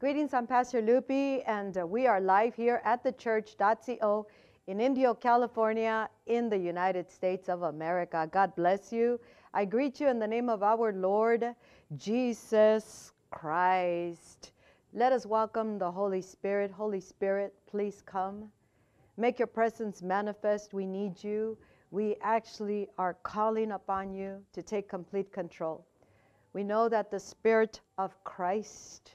Greetings, I'm Pastor Loopy, and we are live here at thechurch.co in Indio, California, in the United States of America. God bless you. I greet you in the name of our Lord Jesus Christ. Let us welcome the Holy Spirit. Holy Spirit, please come. Make your presence manifest. We need you. We actually are calling upon you to take complete control. We know that the Spirit of Christ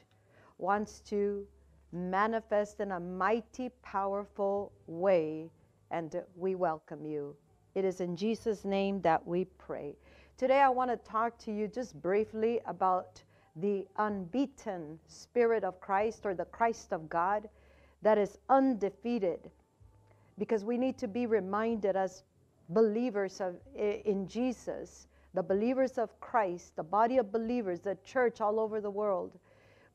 wants to manifest in a mighty, powerful way, and we welcome you. It is in Jesus' name that we pray. Today I want to talk to you just briefly about the unbeaten Spirit of Christ, or the Christ of God, that is undefeated, because we need to be reminded as believers in Jesus, the believers of Christ, the body of believers, the church all over the world.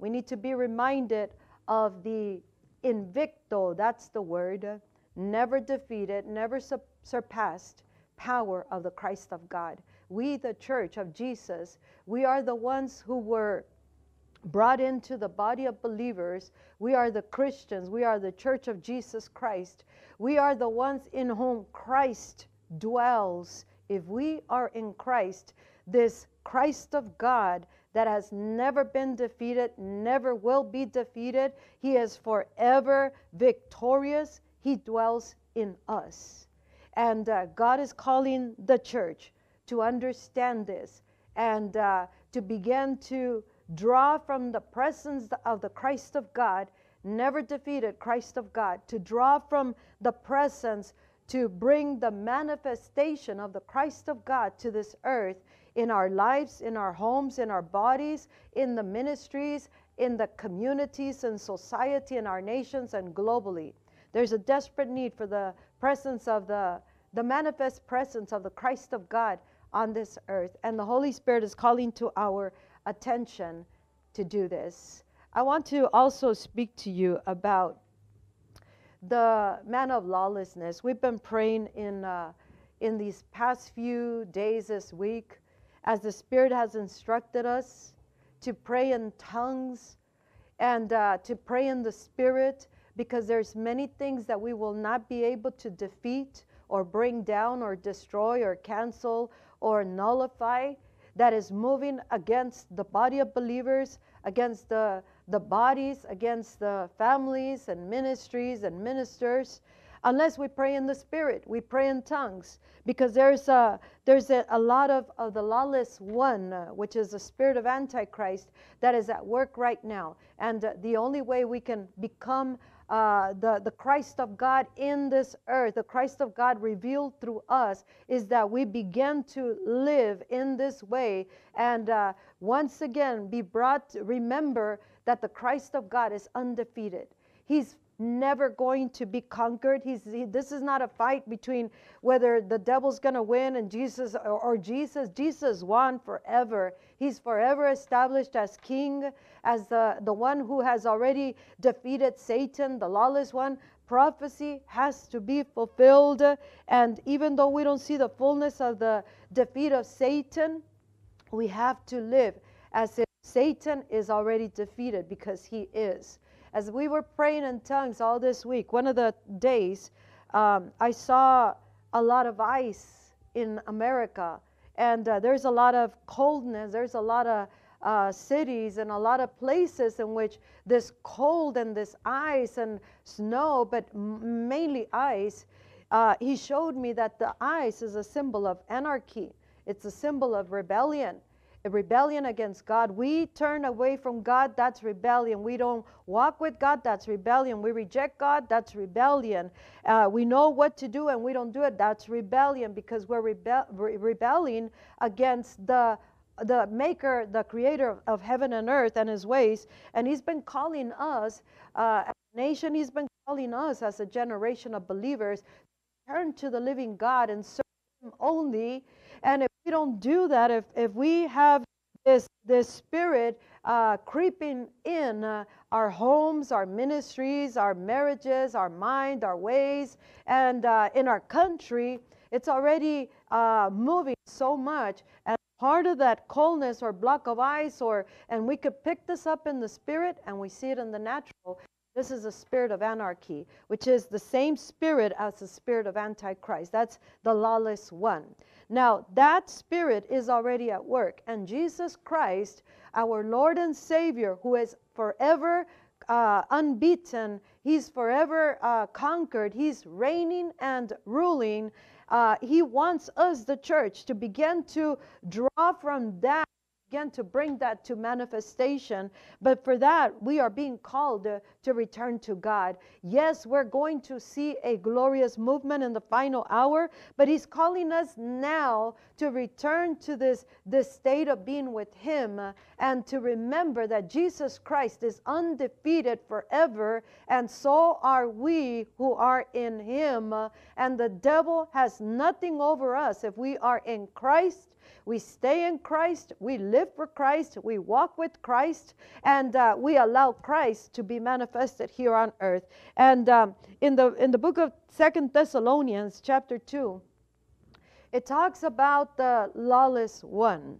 We need to be reminded of the invicto, that's the word, never defeated, never surpassed power of the Christ of God. We, the church of Jesus, we are the ones who were brought into the body of believers. We are the Christians. We are the church of Jesus Christ. We are the ones in whom Christ dwells. If we are in Christ, this Christ of God that has never been defeated, never will be defeated. He is forever victorious. He dwells in us. And God is calling the church to understand this and to begin to draw from the presence of the Christ of God, never defeated Christ of God, to draw from the presence to bring the manifestation of the Christ of God to this earth, in our lives, in our homes, in our bodies, in the ministries, in the communities and society, in our nations and globally. There's a desperate need for the presence of the manifest presence of the Christ of God on this earth. And the Holy Spirit is calling to our attention to do this. I want to also speak to you about the man of lawlessness. We've been praying in these past few days this week, as the Spirit has instructed us to pray in tongues and to pray in the Spirit, because there's many things that we will not be able to defeat or bring down or destroy or cancel or nullify that is moving against the body of believers, against the bodies, against the families and ministries and ministers, unless we pray in the Spirit. We pray in tongues, because there's a lot of the lawless one, which is the spirit of Antichrist, that is at work right now. And the only way we can become the Christ of God in this earth, the Christ of God revealed through us, is that we begin to live in this way and once again be brought to remember that the Christ of God is undefeated. He's never going to be conquered. This is not a fight between whether the devil's going to win and Jesus or Jesus. Jesus won forever. He's forever established as king, as the one who has already defeated Satan, the lawless one. Prophecy has to be fulfilled. And even though we don't see the fullness of the defeat of Satan, we have to live as if Satan is already defeated, because he is. As we were praying in tongues all this week, one of the days, I saw a lot of ice in America, and there's a lot of coldness. There's a lot of cities and a lot of places in which this cold and this ice and snow, but mainly ice. He showed me that the ice is a symbol of anarchy. It's a symbol of rebellion. A rebellion against God. We turn away from God, that's rebellion. We don't walk with God, that's rebellion. We reject God, that's rebellion. We know what to do and we don't do it, that's rebellion, because we're rebelling against the maker, the creator of heaven and earth and his ways. And he's been calling us as a nation, he's been calling us as a generation of believers to turn to the living God and serve him only. And if we don't do that, if we have this spirit creeping in our homes, our ministries, our marriages, our mind, our ways, and in our country, It's already moving so much, and part of that coldness or block of ice, and we could pick this up in the spirit and we see it in the natural. This is a spirit of anarchy, which is the same spirit as the spirit of Antichrist. That's the lawless one. Now, that spirit is already at work, and Jesus Christ, our Lord and Savior, who is forever unbeaten, he's forever conquered, he's reigning and ruling. He wants us, the church, to begin to draw from that, begin to bring that to manifestation. But for that, we are being called to return to God. Yes, we're going to see a glorious movement in the final hour, but he's calling us now to return to this state of being with him, and to remember that Jesus Christ is undefeated forever, and so are we who are in him, and the devil has nothing over us if we are in Christ. We stay in Christ, we live for Christ, we walk with Christ, and we allow Christ to be manifested here on earth. And in the book of 2 Thessalonians chapter 2, it talks about the lawless one.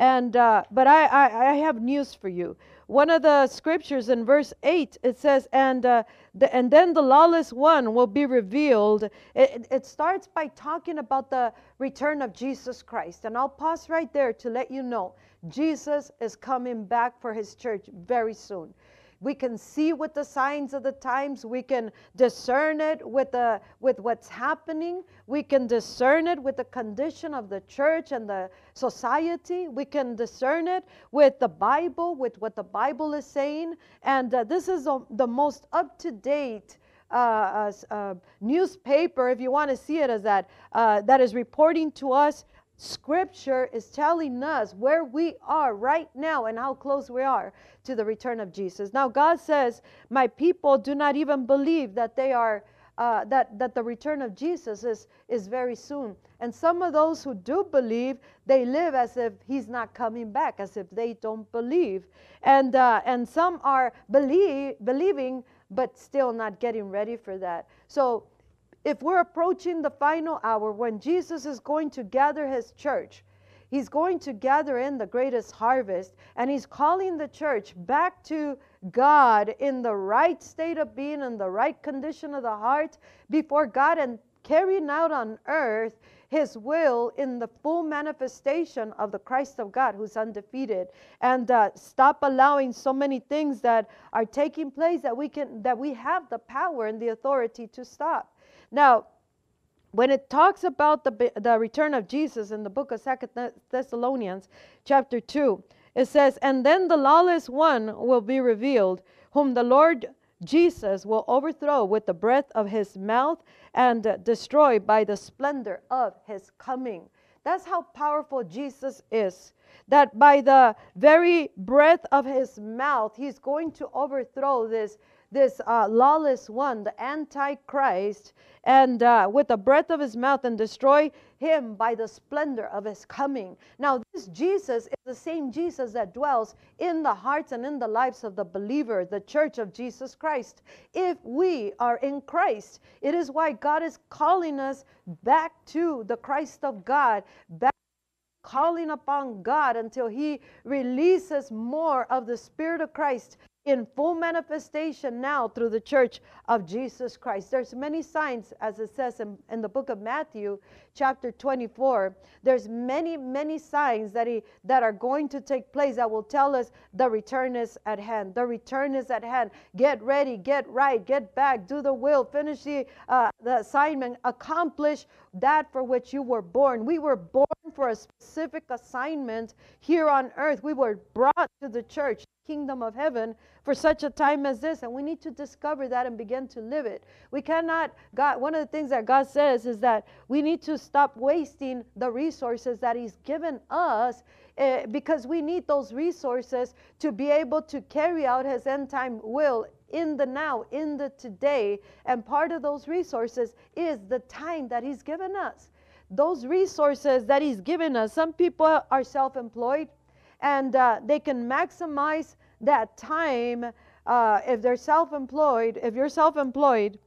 And but I have news for you. One of the scriptures in verse 8, it says, and then the lawless one will be revealed. It starts by talking about the return of Jesus Christ. And I'll pause right there to let you know, Jesus is coming back for his church very soon. We can see with the signs of the times. We can discern it with what's happening. We can discern it with the condition of the church and the society. We can discern it with the Bible, with what the Bible is saying. And this is the most up-to-date newspaper, if you want to see it as that, that is reporting to us. Scripture is telling us where we are right now and how close we are to the return of Jesus. Now, God says, my people do not even believe that they are that the return of Jesus is very soon. And some of those who do believe, they live as if he's not coming back, as if they don't believe. And some are believing, but still not getting ready for that. So if we're approaching the final hour when Jesus is going to gather his church, he's going to gather in the greatest harvest, and he's calling the church back to God in the right state of being, in the right condition of the heart before God, and carrying out on earth his will in the full manifestation of the Christ of God, who's undefeated. And stop allowing so many things that are taking place that we have the power and the authority to stop. Now, when it talks about the return of Jesus in the book of 2 Thessalonians chapter 2, it says, and then the lawless one will be revealed, whom the Lord Jesus will overthrow with the breath of his mouth and destroy by the splendor of his coming. That's how powerful Jesus is, that by the very breath of his mouth, he's going to overthrow this lawless one, the Antichrist, and with the breath of his mouth and destroy him by the splendor of his coming. Now, this Jesus is the same Jesus that dwells in the hearts and in the lives of the believer, the church of Jesus Christ. If we are in Christ, it is why God is calling us back to the Christ of God, back calling upon God until he releases more of the Spirit of Christ in full manifestation now through the church of Jesus Christ. There's many signs, as it says in the book of Matthew, chapter 24. There's many, many signs that are going to take place that will tell us the return is at hand. The return is at hand. Get ready, get right, get back, do the will, finish the assignment, accomplish that for which you were born. We were born for a specific assignment here on earth. We were brought to the church, kingdom of heaven, for such a time as this, and we need to discover that and begin to live it. We cannot, God, one of the things that God says is that we need to stop wasting the resources that he's given us, because we need those resources to be able to carry out his end time will in the now, in the today, and part of those resources is the time that he's given us. Those resources that he's given us, some people are self-employed, and they can maximize that time if they're self-employed, if you're self-employed,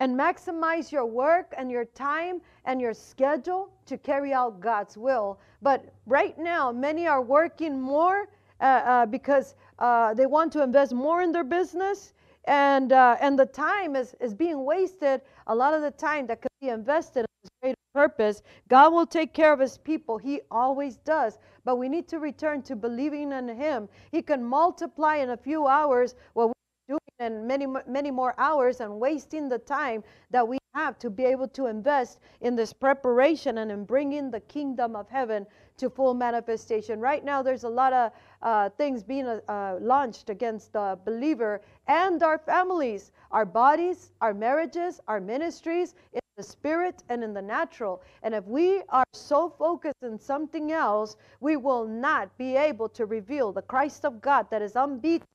and maximize your work and your time and your schedule to carry out God's will. But right now, many are working more because they want to invest more in their business, and the time is being wasted. A lot of the time that could be invested in this greater purpose. God will take care of his people. He always does. But we need to return to believing in him. He can multiply in a few hours what we and many more hours, and wasting the time that we have to be able to invest in this preparation and in bringing the kingdom of heaven to full manifestation. Right now, there's a lot of things being launched against the believer and our families, our bodies, our marriages, our ministries, in the spirit and in the natural. And if we are so focused on something else, we will not be able to reveal the Christ of God that is unbeaten,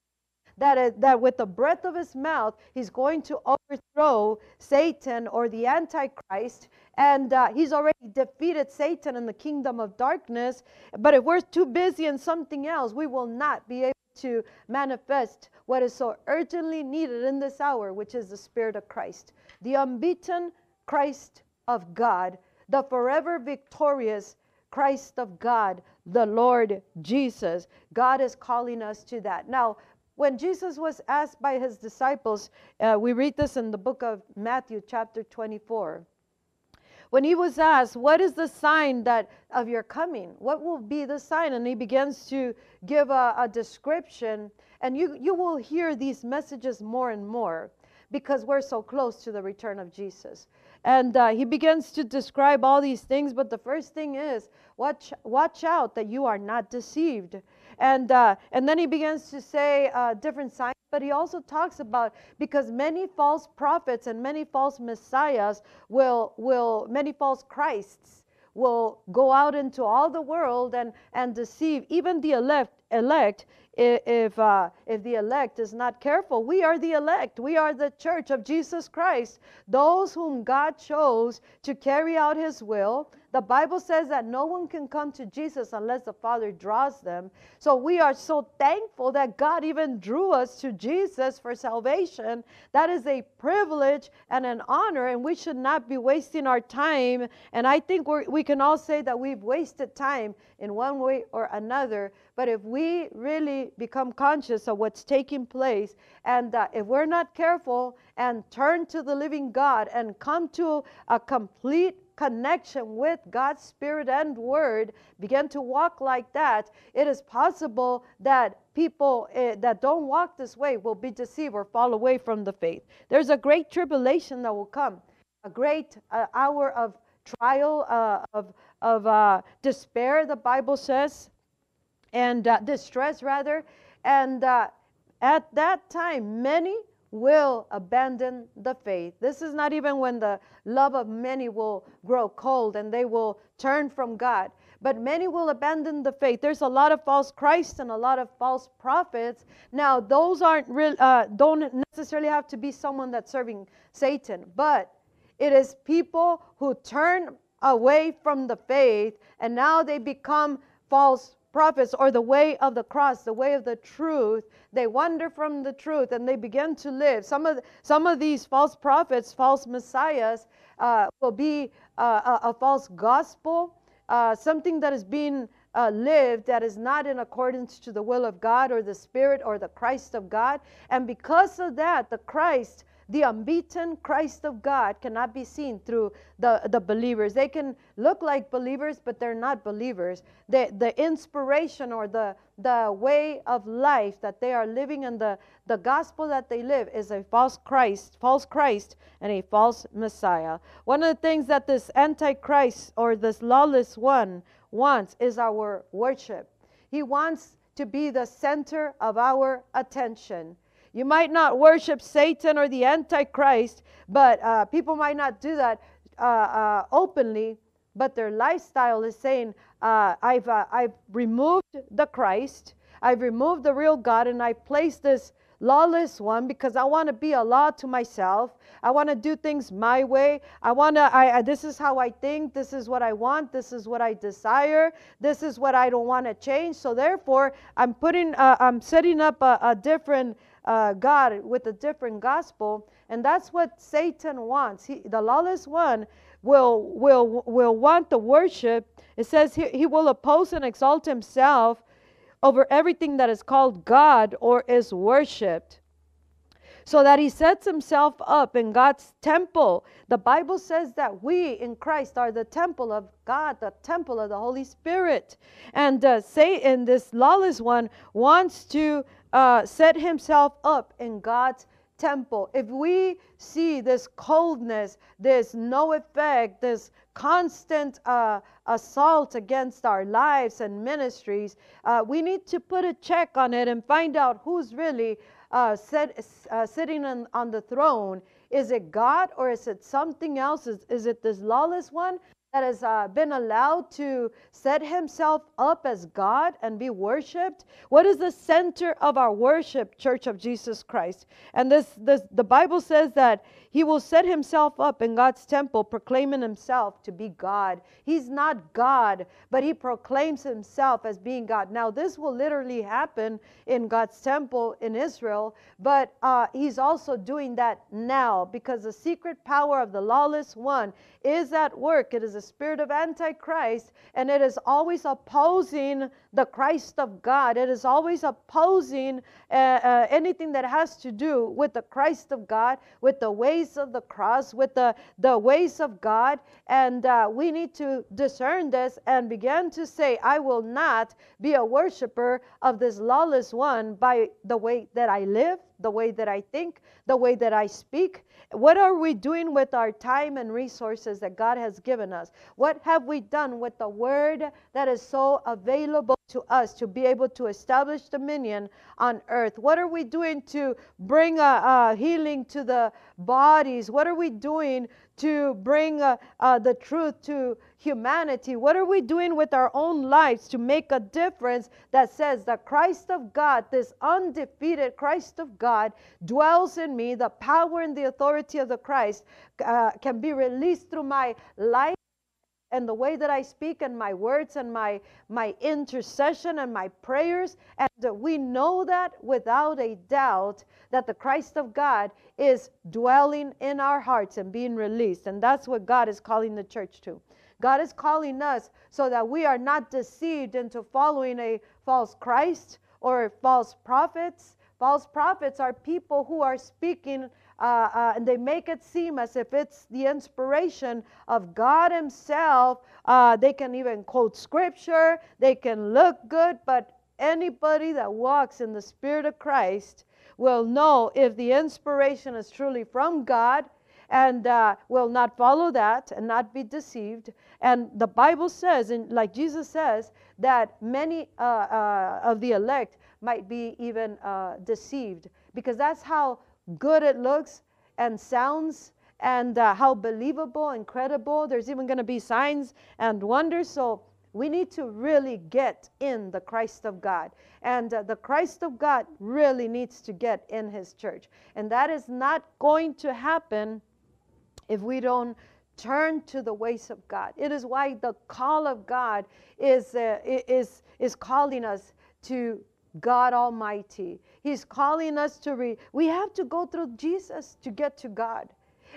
that with the breath of his mouth, he's going to overthrow Satan or the Antichrist. And he's already defeated Satan in the kingdom of darkness. But if we're too busy in something else, we will not be able to manifest what is so urgently needed in this hour, which is the Spirit of Christ, the unbeaten Christ of God, the forever victorious Christ of God, the Lord Jesus. God is calling us to that. Now, when Jesus was asked by his disciples, we read this in the book of Matthew, chapter 24. When he was asked, what is the sign that of your coming? What will be the sign? And he begins to give a description. And you will hear these messages more and more because we're so close to the return of Jesus. And he begins to describe all these things. But the first thing is, watch out that you are not deceived. And then he begins to say different signs, but he also talks about, because many false prophets and many false messiahs many false Christs will go out into all the world and deceive even the elect. If the elect is not careful, we are the elect. We are the church of Jesus Christ, those whom God chose to carry out his will. The Bible says that no one can come to Jesus unless the Father draws them. So we are so thankful that God even drew us to Jesus for salvation. That is a privilege and an honor, and we should not be wasting our time. And I think we can all say that we've wasted time in one way or another. But if we really become conscious of what's taking place, and if we're not careful and turn to the living God and come to a complete connection with God's Spirit and Word, begin to walk like that, it is possible that people that don't walk this way will be deceived or fall away from the faith. There's a great tribulation that will come, a great hour of trial, of despair, the Bible says, and distress rather, and at that time many will abandon the faith. This is not even when the love of many will grow cold and they will turn from God, but many will abandon the faith. There's a lot of false Christs and a lot of false prophets. Now, those aren't real, don't necessarily have to be someone that's serving Satan, but it is people who turn away from the faith, and now they become false prophets, or the way of the cross, the way of the truth. They wander from the truth and they begin to live. Some of these false prophets, false messiahs, will be a false gospel, something that is being lived that is not in accordance to the will of God or the Spirit or the Christ of God. And because of that, the Christ, the unbeaten Christ of God, cannot be seen through the believers. They can look like believers, but they're not believers. The inspiration or the way of life that they are living and the gospel that they live is a false Christ and a false Messiah. One of the things that this Antichrist or this lawless one wants is our worship. He wants to be the center of our attention. You might not worship Satan or the Antichrist, but people might not do that openly, but their lifestyle is saying, I've removed the Christ, I've removed the real God, and I placed this lawless one because I want to be a law to myself. I want to do things my way. This is how I think. This is what I want. This is what I desire. This is what I don't want to change. So therefore, I'm setting up a different God with a different gospel. And that's what Satan wants. The lawless one will want the worship. It says he will oppose and exalt himself over everything that is called God or is worshipped, so that he sets himself up in God's temple. The Bible says that we in Christ are the temple of God, the temple of the Holy Spirit. And Satan, this lawless one, wants to set himself up in God's temple. If we see this coldness, this no effect, this constant assault against our lives and ministries, we need to put a check on it and find out who's really sitting on the throne. Is it God or is it something else? Is it this lawless one that has been allowed to set himself up as God and be worshipped? What is the center of our worship, Church of Jesus Christ? And the Bible says that he will set himself up in God's temple, proclaiming himself to be God. He's not God, but he proclaims himself as being God. Now, this will literally happen in God's temple in Israel, but he's also doing that now, because the secret power of the lawless one is at work. It is the spirit of Antichrist, and it is always opposing the Christ of God. It is always opposing anything that has to do with the Christ of God, with the ways of the cross, with the ways of God. And we need to discern this and begin to say, I will not be a worshiper of this lawless one by the way that I live, the way that I think, the way that I speak. What are we doing with our time and resources that God has given us? What have we done with the word that is so available to us to be able to establish dominion on earth? What are we doing to bring healing to the bodies? What are we doing to bring the truth to humanity? What are we doing with our own lives to make a difference that says the Christ of God, this undefeated Christ of God, dwells in me? The power and the authority of the Christ can be released through my life and the way that I speak and my words and my intercession and my prayers. And we know that without a doubt that the Christ of God is dwelling in our hearts and being released. And that's what God is calling the church to. God is calling us so that we are not deceived into following a false Christ or false prophets. False prophets are people who are speaking and they make it seem as if it's the inspiration of God himself. They can even quote scripture. They can look good. But anybody that walks in the Spirit of Christ will know if the inspiration is truly from God, and will not follow that and not be deceived. And the Bible says, and like Jesus says, that many of the elect might be even deceived, because that's how good it looks and sounds, and how believable and credible. There's even going to be signs and wonders. So we need to really get in the Christ of God. And the Christ of God really needs to get in his church. And that is not going to happen if we don't turn to the ways of God. It is why the call of God is calling us to God Almighty. He's calling us to we have to go through Jesus to get to God.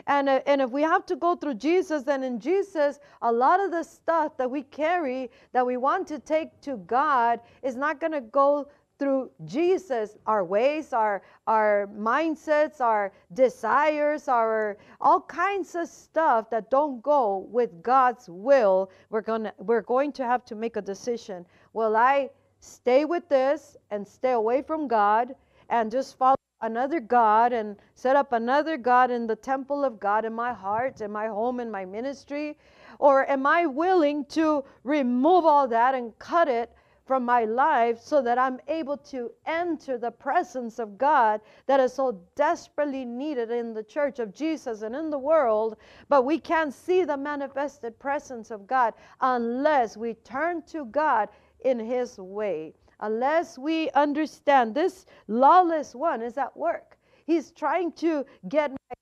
And if we have to go through Jesus, then in Jesus, a lot of the stuff that we carry, that we want to take to God, is not going to go through Jesus. Our ways, our mindsets, our desires, our all kinds of stuff that don't go with God's will, we're going to have to make a decision. Will I stay with this and stay away from God and just follow another God and set up another God in the temple of God in my heart, in my home, in my ministry? Or am I willing to remove all that and cut it from my life so that I'm able to enter the presence of God that is so desperately needed in the Church of Jesus and in the world? But we can't see the manifested presence of God unless we turn to God in his way. Unless we understand this lawless one is at work. He's trying to get my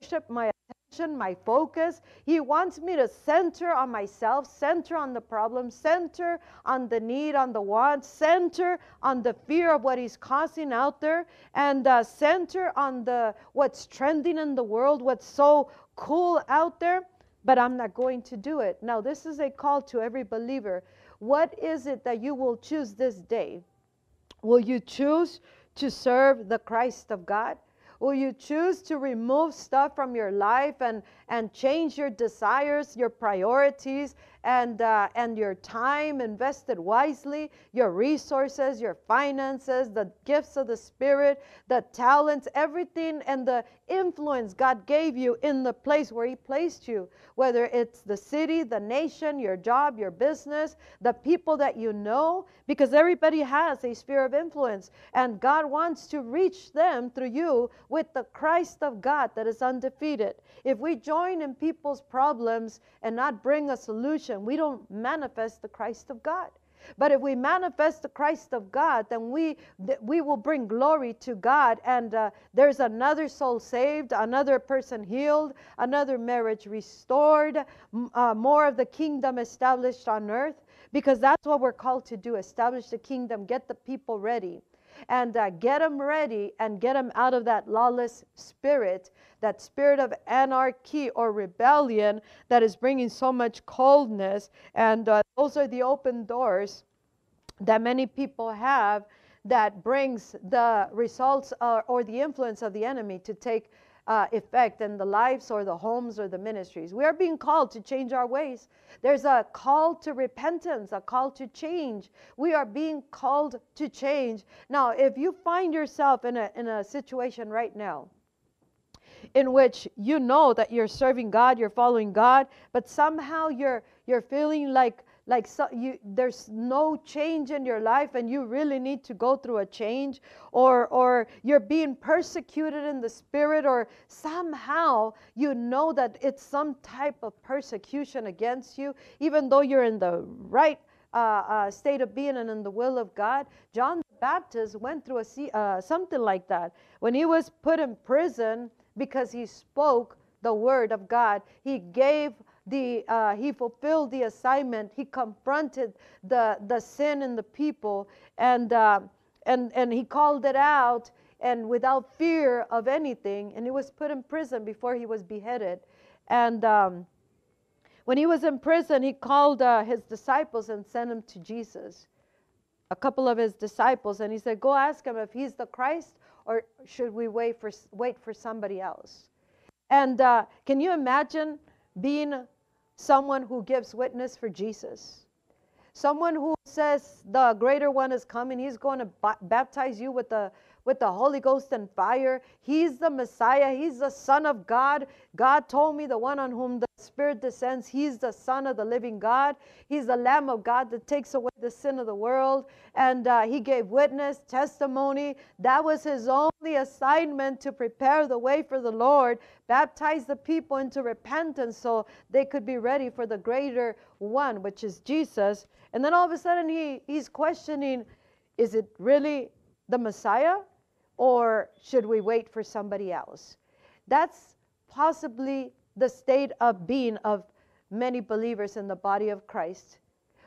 worship, my attention, attention, my focus. He wants me to center on myself, center on the problem, center on the need, on the want, center on the fear of what he's causing out there, and center on the what's trending in the world, what's so cool out there. But I'm not going to do it. Now, this is a call to every believer. What is it that you will choose this day? Will you choose to serve the Christ of God? Will you choose to remove stuff from your life and change your desires, your priorities, and your time invested wisely, your resources, your finances, the gifts of the Spirit, the talents, everything, and the influence God gave you in the place where he placed you, whether it's the city, the nation, your job, your business, the people that you know, because everybody has a sphere of influence, and God wants to reach them through you with the Christ of God that is undefeated. If we join in people's problems and not bring a solution, we don't manifest the Christ of God. But if we manifest the Christ of God, then we will bring glory to God. And there's another soul saved, another person healed, another marriage restored, more of the kingdom established on earth, because that's what we're called to do, establish the kingdom, get the people ready. And get them ready and get them out of that lawless spirit, that spirit of anarchy or rebellion that is bringing so much coldness. And those are the open doors that many people have that brings the results or the influence of the enemy to take effect in the lives or the homes or the ministries. We are being called to change our ways. There's a call to repentance, a call to change. We are being called to change. Now, if you find yourself in a situation right now in which you know that you're serving God, you're following God, but somehow you're feeling like there's no change in your life and you really need to go through a change, or you're being persecuted in the spirit, or somehow you know that it's some type of persecution against you, even though you're in the right state of being and in the will of God. John the Baptist went through something like that. When he was put in prison because he spoke the word of God, he gave he fulfilled the assignment. He confronted the sin in the people, and he called it out, and without fear of anything. And he was put in prison before he was beheaded. And when he was in prison, he called his disciples and sent them to Jesus, a couple of his disciples, and he said, "Go ask him if he's the Christ, or should we wait for somebody else?" And can you imagine being someone who gives witness for Jesus, someone who says the greater one is coming, he's going to baptize you with the Holy Ghost and fire, he's the Messiah, he's the Son of God, God told me the one on whom the Spirit descends, he's the Son of the living God, he's the Lamb of God that takes away the sin of the world, and he gave witness, testimony. That was his only assignment, to prepare the way for the Lord, baptize the people into repentance so they could be ready for the greater one, which is Jesus. And then all of a sudden he's questioning, is it really the Messiah, or should we wait for somebody else? That's possibly the state of being of many believers in the body of Christ.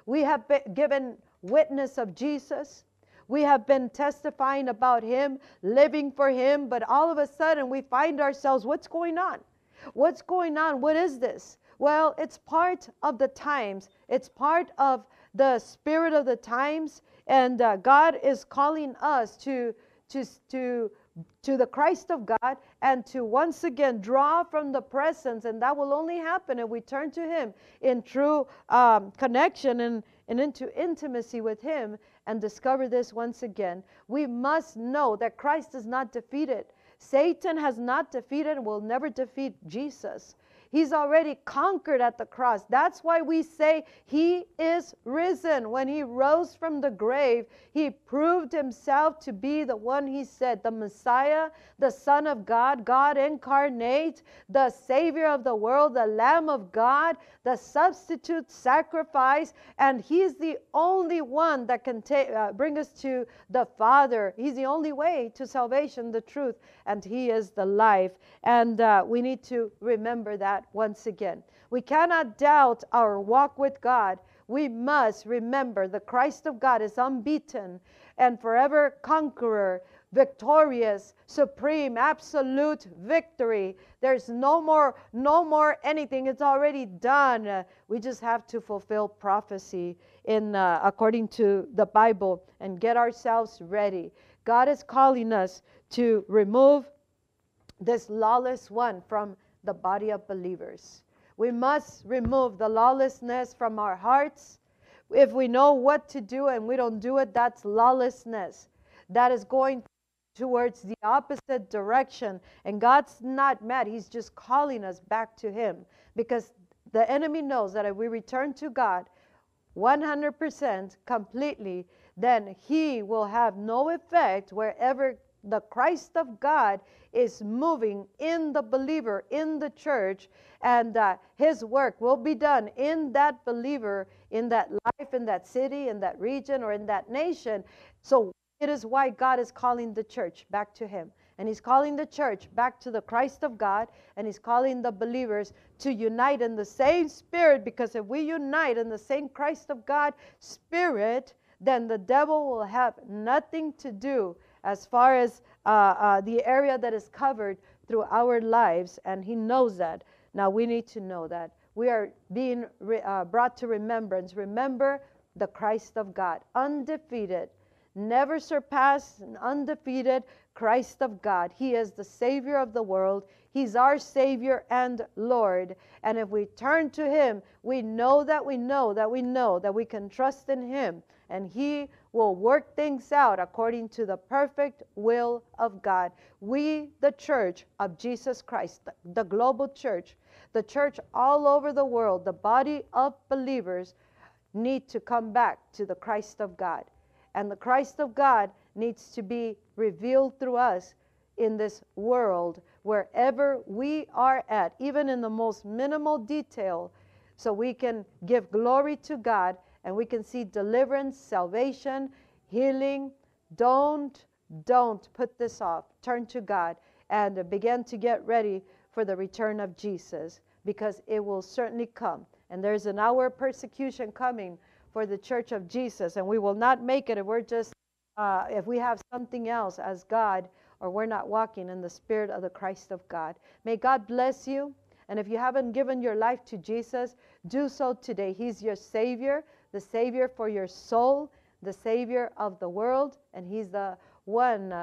We have been given witness of Jesus. We have been testifying about him, living for him, but all of a sudden we find ourselves, what's going on? What's going on? What is this? Well, it's part of the times. It's part of the spirit of the times, and God is calling us to the Christ of God, and to once again draw from the presence. And that will only happen if we turn to him in true connection and into intimacy with him, and discover this once again. We must know that Christ is not defeated. Satan has not defeated and will never defeat Jesus. He's already conquered at the cross. That's why we say he is risen. When he rose from the grave, he proved himself to be the one he said, the Messiah, the Son of God, God incarnate, the Savior of the world, the Lamb of God, the substitute sacrifice. And he's the only one that can bring us to the Father. He's the only way to salvation, the truth, and he is the life. And we need to remember that once again. We cannot doubt our walk with God. We must remember the Christ of God is unbeaten and forever conqueror, victorious, supreme, absolute victory. There's no more anything. It's already done. We just have to fulfill prophecy in according to the Bible and get ourselves ready. God is calling us to remove this lawless one from the body of believers. We must remove the lawlessness from our hearts. If we know what to do and we don't do it, that's lawlessness. That is going towards the opposite direction. And God's not mad. He's just calling us back to him. Because the enemy knows that if we return to God 100% completely, then he will have no effect wherever the Christ of God is moving in the believer, in the church, and his work will be done in that believer, in that life, in that city, in that region, or in that nation. So it is why God is calling the church back to him. And he's calling the church back to the Christ of God, and he's calling the believers to unite in the same spirit, because if we unite in the same Christ of God spirit, then the devil will have nothing to do as far as the area that is covered through our lives, and he knows that. Now we need to know that. We are being brought to remembrance. Remember the Christ of God, undefeated, never surpassed, and undefeated Christ of God. He is the Savior of the world. He's our Savior and Lord. And if we turn to him, we know that we know that we know that we can trust in him, and he will work things out according to the perfect will of God. We, the church of Jesus Christ, the global church, the church all over the world, the body of believers, need to come back to the Christ of God. And the Christ of God needs to be revealed through us in this world, wherever we are at, even in the most minimal detail, so we can give glory to God. And we can see deliverance, salvation, healing. Don't put this off. Turn to God and begin to get ready for the return of Jesus, because it will certainly come. And there's an hour of persecution coming for the church of Jesus, and we will not make it if we're just, if we have something else as God, or we're not walking in the spirit of the Christ of God. May God bless you. And if you haven't given your life to Jesus, do so today. He's your Savior, the Savior for your soul, the Savior of the world, and he's the one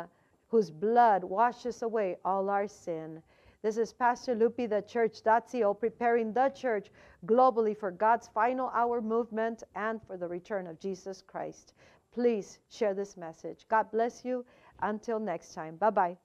whose blood washes away all our sin. This is Pastor Loopy, thechurch.co, preparing the church globally for God's final hour movement and for the return of Jesus Christ. Please share this message. God bless you. Until next time. Bye-bye.